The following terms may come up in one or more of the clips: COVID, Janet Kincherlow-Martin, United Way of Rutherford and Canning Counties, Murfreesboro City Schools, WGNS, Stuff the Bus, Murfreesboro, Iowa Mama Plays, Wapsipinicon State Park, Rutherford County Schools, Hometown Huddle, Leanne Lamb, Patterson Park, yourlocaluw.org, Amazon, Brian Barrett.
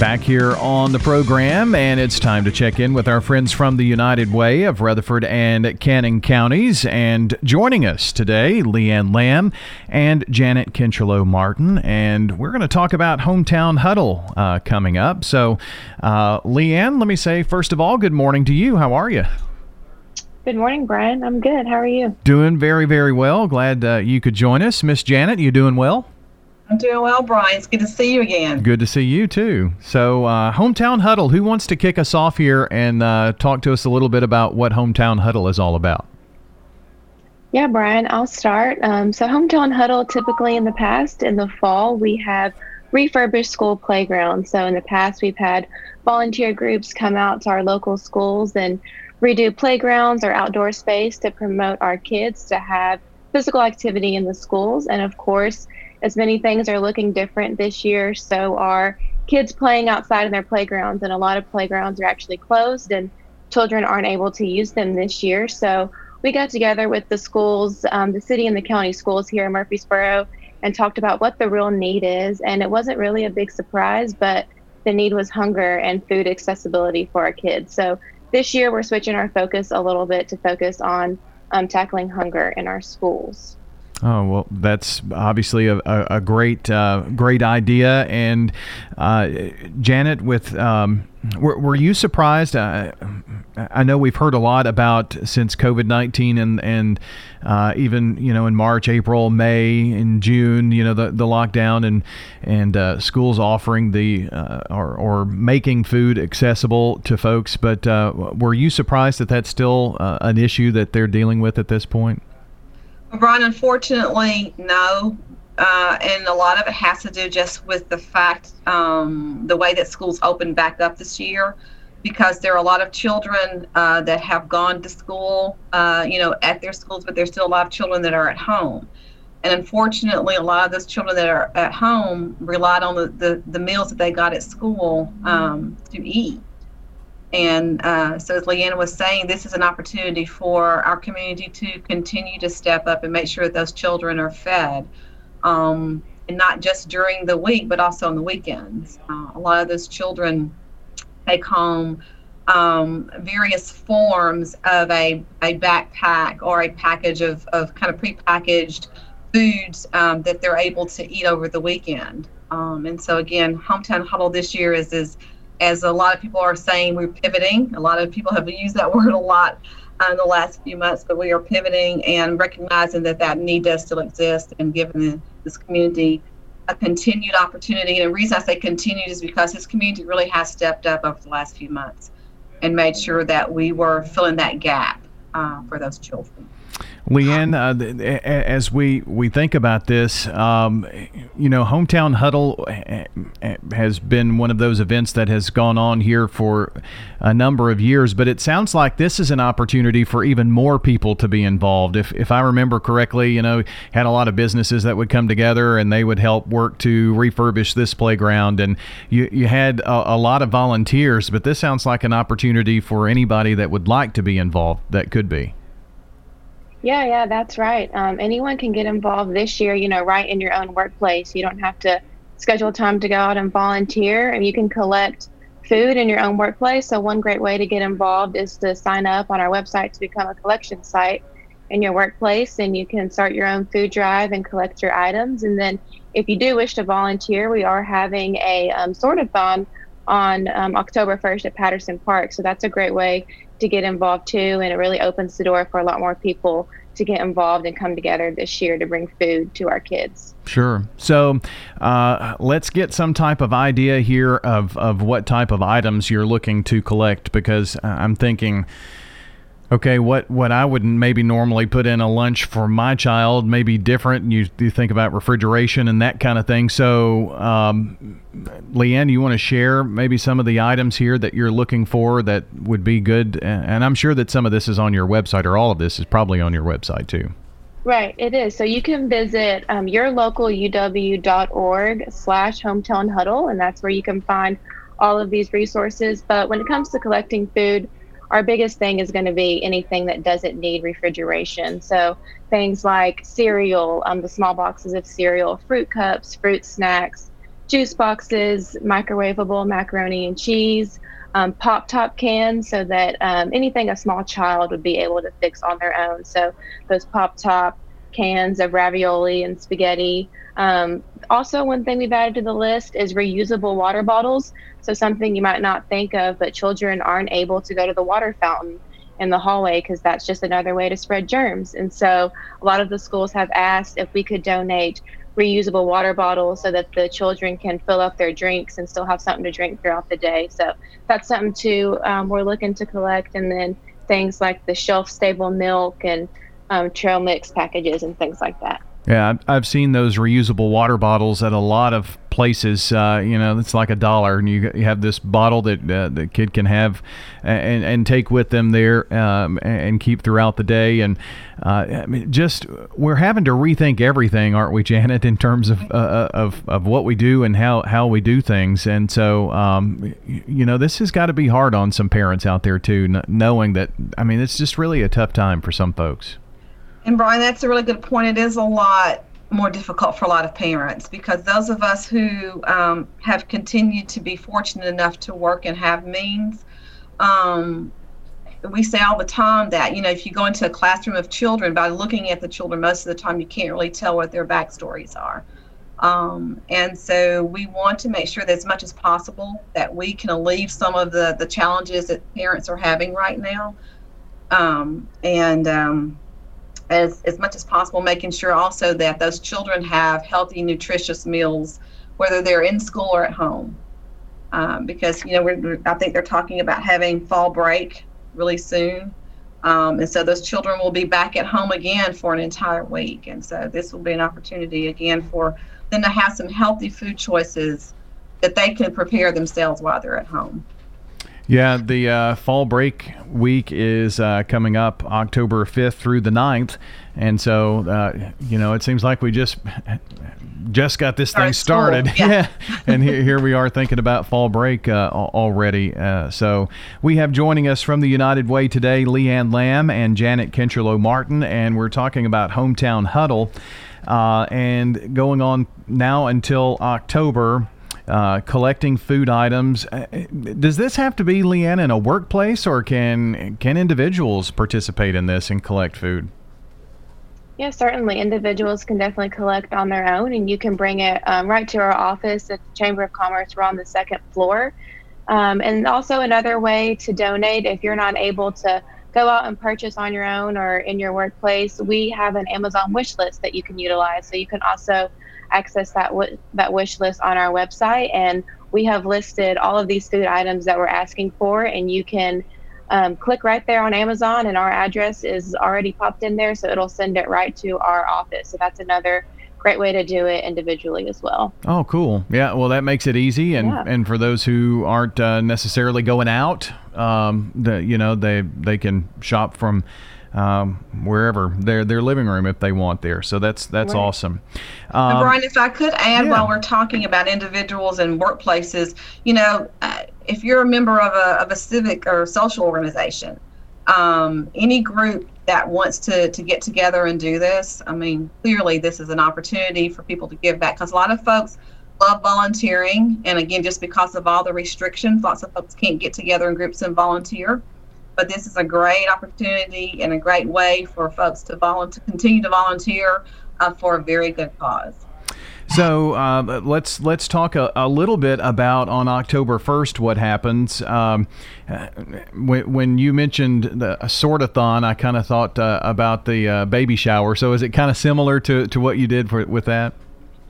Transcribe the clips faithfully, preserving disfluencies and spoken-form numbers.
Back here on the program, and it's time to check in with our friends from the United Way of Rutherford and Canning Counties. And joining us today, Leanne Lamb and Janet Kincherlow-Martin. And we're going to talk about Hometown Huddle uh, coming up. So, uh, Leanne, let me say, first of all, good morning to you. How are you? Good morning, Brian. I'm good. How are you? Doing very, very well. Glad uh, you could join us. Miss Janet, you doing well? I'm doing well, Brian. It's good to see you again. Good to see you, too. So, uh, Hometown Huddle, who wants to kick us off here and uh, talk to us a little bit about what Hometown Huddle is all about? Yeah, Brian, I'll start. Um, so, Hometown Huddle, typically in the past, in the fall, we have refurbished school playgrounds. So, in the past, we've had volunteer groups come out to our local schools and redo playgrounds or outdoor space to promote our kids to have physical activity in the schools. And, of course, as many things are looking different this year, so are kids playing outside in their playgrounds, and a lot of playgrounds are actually closed and children aren't able to use them this year. So we got together with the schools, um, the city and the county schools here in Murfreesboro, and talked about what the real need is. And it wasn't really a big surprise, but the need was hunger and food accessibility for our kids. So this year we're switching our focus a little bit to focus on um, tackling hunger in our schools. Oh, well, that's obviously a, a, a great uh, great idea. And uh, Janet, with um, were, were you surprised? I, I know we've heard a lot about since COVID nineteen and, and uh, even, you know, in March, April, May, and June, you know, the, the lockdown and, and uh, schools offering the uh, or, or making food accessible to folks. But uh, were you surprised that that's still uh, an issue that they're dealing with at this point? Brian, unfortunately, no. Uh, and a lot of it has to do just with the fact, um, the way that schools open back up this year, because there are a lot of children uh, that have gone to school, uh, you know, at their schools, but there's still a lot of children that are at home. And unfortunately, a lot of those children that are at home relied on the, the, the meals that they got at school um, to eat. And uh, so as Leanne was saying, this is an opportunity for our community to continue to step up and make sure that those children are fed, um, and not just during the week, but also on the weekends. Uh, a lot of those children take home um, various forms of a, a backpack or a package of, of kind of prepackaged foods um, that they're able to eat over the weekend. Um, and so again, Hometown Huddle this year is, is as a lot of people are saying, we're pivoting. A lot of people have used that word a lot uh, in the last few months, but we are pivoting and recognizing that that need does still exist and giving the, this community a continued opportunity. And the reason I say continued is because this community really has stepped up over the last few months and made sure that we were filling that gap uh, for those children. Leanne, uh, th- as we, we think about this, um, you know, Hometown Huddle has been one of those events that has gone on here for a number of years, but it sounds like this is an opportunity for even more people to be involved. If if I remember correctly, you know, had a lot of businesses that would come together and they would help work to refurbish this playground, and you, you had a, a lot of volunteers, but this sounds like an opportunity for anybody that would like to be involved that could be. Yeah, yeah, that's right. Um, anyone can get involved this year, you know, right in your own workplace. You don't have to schedule time to go out and volunteer, and you can collect food in your own workplace. So one great way to get involved is to sign up on our website to become a collection site in your workplace, and you can start your own food drive and collect your items. And then if you do wish to volunteer, we are having a um, sort-a-thon on um, October first at Patterson Park. So that's a great way to get involved too, and it really opens the door for a lot more people to get involved and come together this year to bring food to our kids. Sure. So uh, let's get some type of idea here of, of what type of items you're looking to collect, because I'm thinking, okay, what, what I would maybe normally put in a lunch for my child may be different. You, you think about refrigeration and that kind of thing. So, um, Leanne, you want to share maybe some of the items here that you're looking for that would be good? And I'm sure that some of this is on your website, or all of this is probably on your website too. Right, it is. So you can visit um, your local U W dot org slash hometown huddle, and that's where you can find all of these resources. But when it comes to collecting food, our biggest thing is going to be anything that doesn't need refrigeration. So things like cereal, um, the small boxes of cereal, fruit cups, fruit snacks, juice boxes, microwavable macaroni and cheese, um, Pop-Top cans, so that um, anything a small child would be able to fix on their own. So those Pop-Top cans of ravioli and spaghetti. Um, also, one thing we've added to the list is reusable water bottles. So something you might not think of, but children aren't able to go to the water fountain in the hallway because that's just another way to spread germs. And so a lot of the schools have asked if we could donate reusable water bottles so that the children can fill up their drinks and still have something to drink throughout the day. So that's something too um, we're looking to collect. And then things like the shelf-stable milk and um, trail mix packages and things like that. Yeah, I've seen those reusable water bottles at a lot of places. Uh, you know, it's like a dollar, and you have this bottle that uh, the kid can have and, and take with them there um, and keep throughout the day. And uh, I mean, just we're having to rethink everything, aren't we, Janet, in terms of uh, of, of what we do and how, how we do things. And so, um, you know, this has got to be hard on some parents out there, too, knowing that, I mean, it's just really a tough time for some folks. And Brian, that's a really good point. It is a lot more difficult for a lot of parents, because those of us who um, have continued to be fortunate enough to work and have means, um, we say all the time that, you know, if you go into a classroom of children, by looking at the children, most of the time you can't really tell what their backstories are. Um, and so we want to make sure that as much as possible that we can alleviate some of the, the challenges that parents are having right now. Um, and... Um, As, as much as possible, making sure also that those children have healthy, nutritious meals, whether they're in school or at home. Um, because, you know, we're, I think they're talking about having fall break really soon. Um, and so those children will be back at home again for an entire week. And so this will be an opportunity again for them to have some healthy food choices that they can prepare themselves while they're at home. Yeah, the uh, fall break week is uh, coming up October fifth through the ninth. And so, uh, you know, it seems like we just just got this thing started. Yeah. yeah. And here, here we are thinking about fall break uh, already. Uh, so we have joining us from the United Way today, Leanne Lamb and Janet Kincherlow-Martin. And we're talking about Hometown Huddle uh, and going on now until October. Uh, collecting food items. Does this have to be, Leanne, in a workplace, or can can individuals participate in this and collect food? Yeah, certainly. Individuals can definitely collect on their own, and you can bring it um, right to our office at the Chamber of Commerce. We're on the second floor. Um, and also another way to donate, if you're not able to go out and purchase on your own or in your workplace, we have an Amazon wish list that you can utilize. So you can also access that w- that wish list on our website, and we have listed all of these food items that we're asking for, and you can um, click right there on Amazon, and our address is already popped in there, so it'll send it right to our office. So that's another great way to do it individually as well. Oh, cool. Yeah, well, that makes it easy, and, yeah. and for those who aren't uh, necessarily going out, um, the, you know, they they can shop from Um, wherever their their living room if they want there. So that's that's right. Awesome. Um, Brian, if I could add, yeah. while we're talking about individuals and workplaces, you know, uh, if you're a member of a of a civic or social organization, um, any group that wants to to get together and do this, I mean, clearly this is an opportunity for people to give back, because a lot of folks love volunteering, and again, just because of all the restrictions, lots of folks can't get together in groups and volunteer. But this is a great opportunity and a great way for folks to volunteer, continue to volunteer uh, for a very good cause. So uh, let's let's talk a, a little bit about on October first what happens. Um, when, when you mentioned the sort-a-thon, I kind of thought uh, about the uh, baby shower. So is it kind of similar to, to what you did for, with that?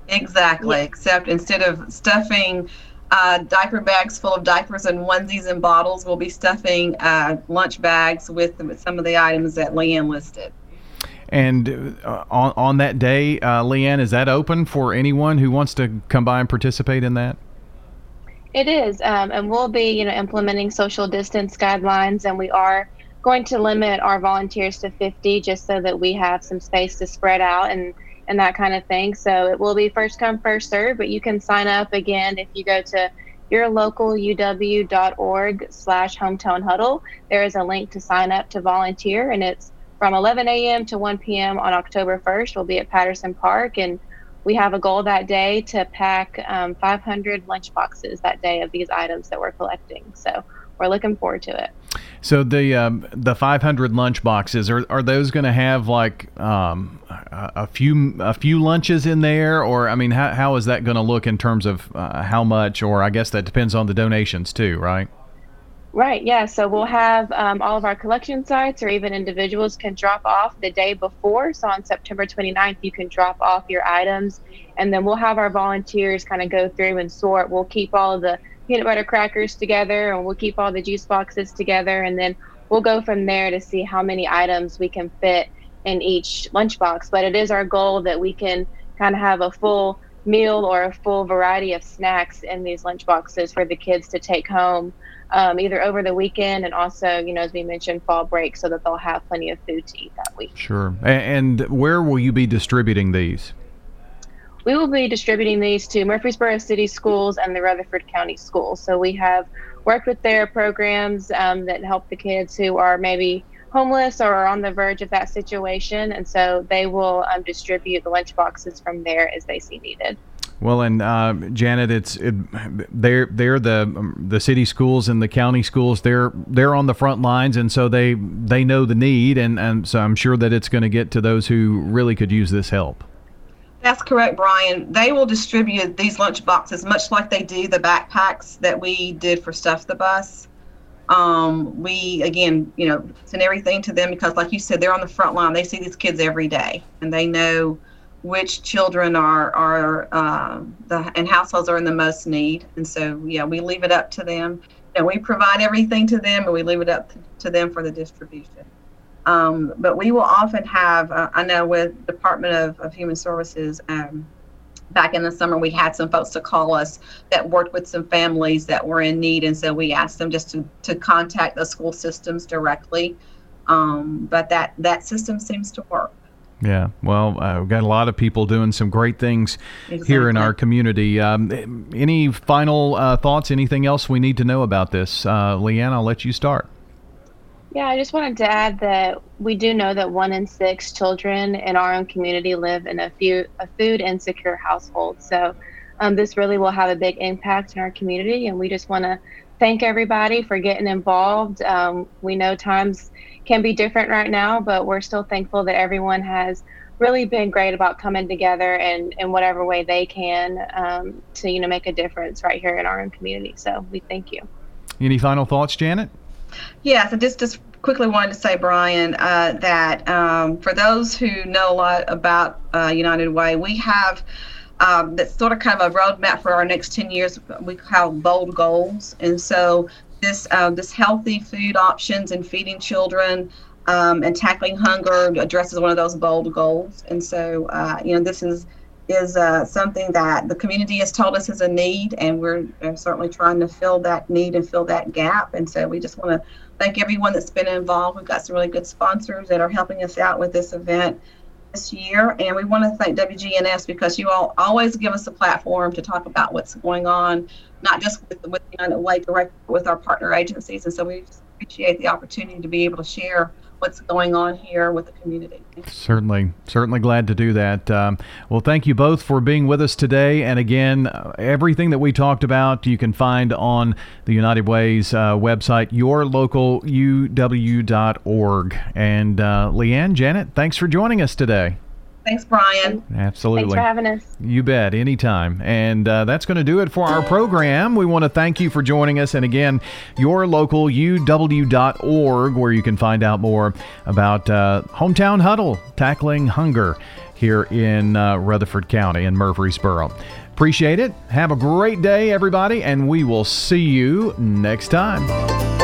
Exactly, yeah. Except instead of stuffing Uh, diaper bags full of diapers and onesies and bottles, we'll be stuffing uh, lunch bags with, with some of the items that Leanne listed. And uh, on, on that day, uh, Leanne, is that open for anyone who wants to come by and participate in that? It is, um, and we'll be, you know, implementing social distance guidelines, and we are going to limit our volunteers to fifty just so that we have some space to spread out and, and that kind of thing. So it will be first come, first serve, but you can sign up again if you go to your local U W dot org slash hometown huddle. There is a link to sign up to volunteer, and it's from eleven a.m. to one p.m. on October first. We'll be at Patterson Park, and we have a goal that day to pack um, five hundred lunch boxes that day of these items that we're collecting. So we're looking forward to it. So the um, the five hundred lunch boxes, are are those going to have like um, a few a few lunches in there, or I mean, how how is that going to look in terms of uh, how much, or I guess that depends on the donations too, right? Right, yeah. So we'll have um, all of our collection sites, or even individuals can drop off the day before. So on September twenty-ninth, you can drop off your items, and then we'll have our volunteers kind of go through and sort. We'll keep all of the peanut butter crackers together, and we'll keep all the juice boxes together, and then we'll go from there to see how many items we can fit in each lunchbox. But it is our goal that we can kind of have a full meal or a full variety of snacks in these lunchboxes for the kids to take home, Um, either over the weekend and also, you know, as we mentioned, fall break, so that they'll have plenty of food to eat that week. Sure. And where will you be distributing these? We will be distributing these to Murfreesboro City Schools and the Rutherford County Schools. So we have worked with their programs um, that help the kids who are maybe homeless or are on the verge of that situation. And so they will um, distribute the lunch boxes from there as they see needed. Well, and uh, Janet, it's it, they're they're the um, the city schools and the county schools. They're they're on the front lines, and so they they know the need, and, and so I'm sure that it's going to get to those who really could use this help. That's correct, Brian. They will distribute these lunch boxes much like they do the backpacks that we did for Stuff the Bus. Um, we again, you know, send everything to them because, like you said, they're on the front line. They see these kids every day, and they know which children are are uh, the and households are in the most need, and so yeah, we leave it up to them. And we provide everything to them, and we leave it up to them for the distribution. Um, but we will often have, uh, I know with Department of, of Human Services, um, back in the summer we had some folks to call us that worked with some families that were in need, and so we asked them just to to contact the school systems directly. Um, but that that system seems to work. Yeah, well, uh, we've got a lot of people doing some great things exactly. here in our community. Um, any final uh, thoughts, anything else we need to know about this? Uh, Leanne, I'll let you start. Yeah, I just wanted to add that we do know that one in six children in our own community live in a, few, a food insecure household. So um, this really will have a big impact in our community, and we just want to thank everybody for getting involved. Um, we know times can be different right now, but we're still thankful that everyone has really been great about coming together and in whatever way they can um, to, you know, make a difference right here in our own community. So we thank you. Any final thoughts, Janet? Yes, I just, just quickly wanted to say, Brian, uh, that um, for those who know a lot about uh, United Way, we have Um, that's sort of kind of a roadmap for our next ten years. We call bold goals, and so this uh, this healthy food options and feeding children um, and tackling hunger addresses one of those bold goals. And so uh, you know, this is is uh, something that the community has told us is a need, and we're certainly trying to fill that need and fill that gap. And so we just want to thank everyone that's been involved. We've got some really good sponsors that are helping us out with this event this year, and we want to thank W G N S because you all always give us a platform to talk about what's going on, not just with, with United Way directly, but with our partner agencies. And so we just appreciate the opportunity to be able to share what's going on here with the community. Certainly, certainly glad to do that. Um, well, thank you both for being with us today. And again, everything that we talked about, you can find on the United Way's uh, website, your local U W dot org. And uh, Leanne, Janet, thanks for joining us today. Thanks, Brian. Absolutely. Thanks for having us. You bet, anytime. And uh, that's going to do it for our program. We want to thank you for joining us. And again, your local U W dot org, where you can find out more about uh, Hometown Huddle, Tackling Hunger, here in uh, Rutherford County in Murfreesboro. Appreciate it. Have a great day, everybody, and we will see you next time.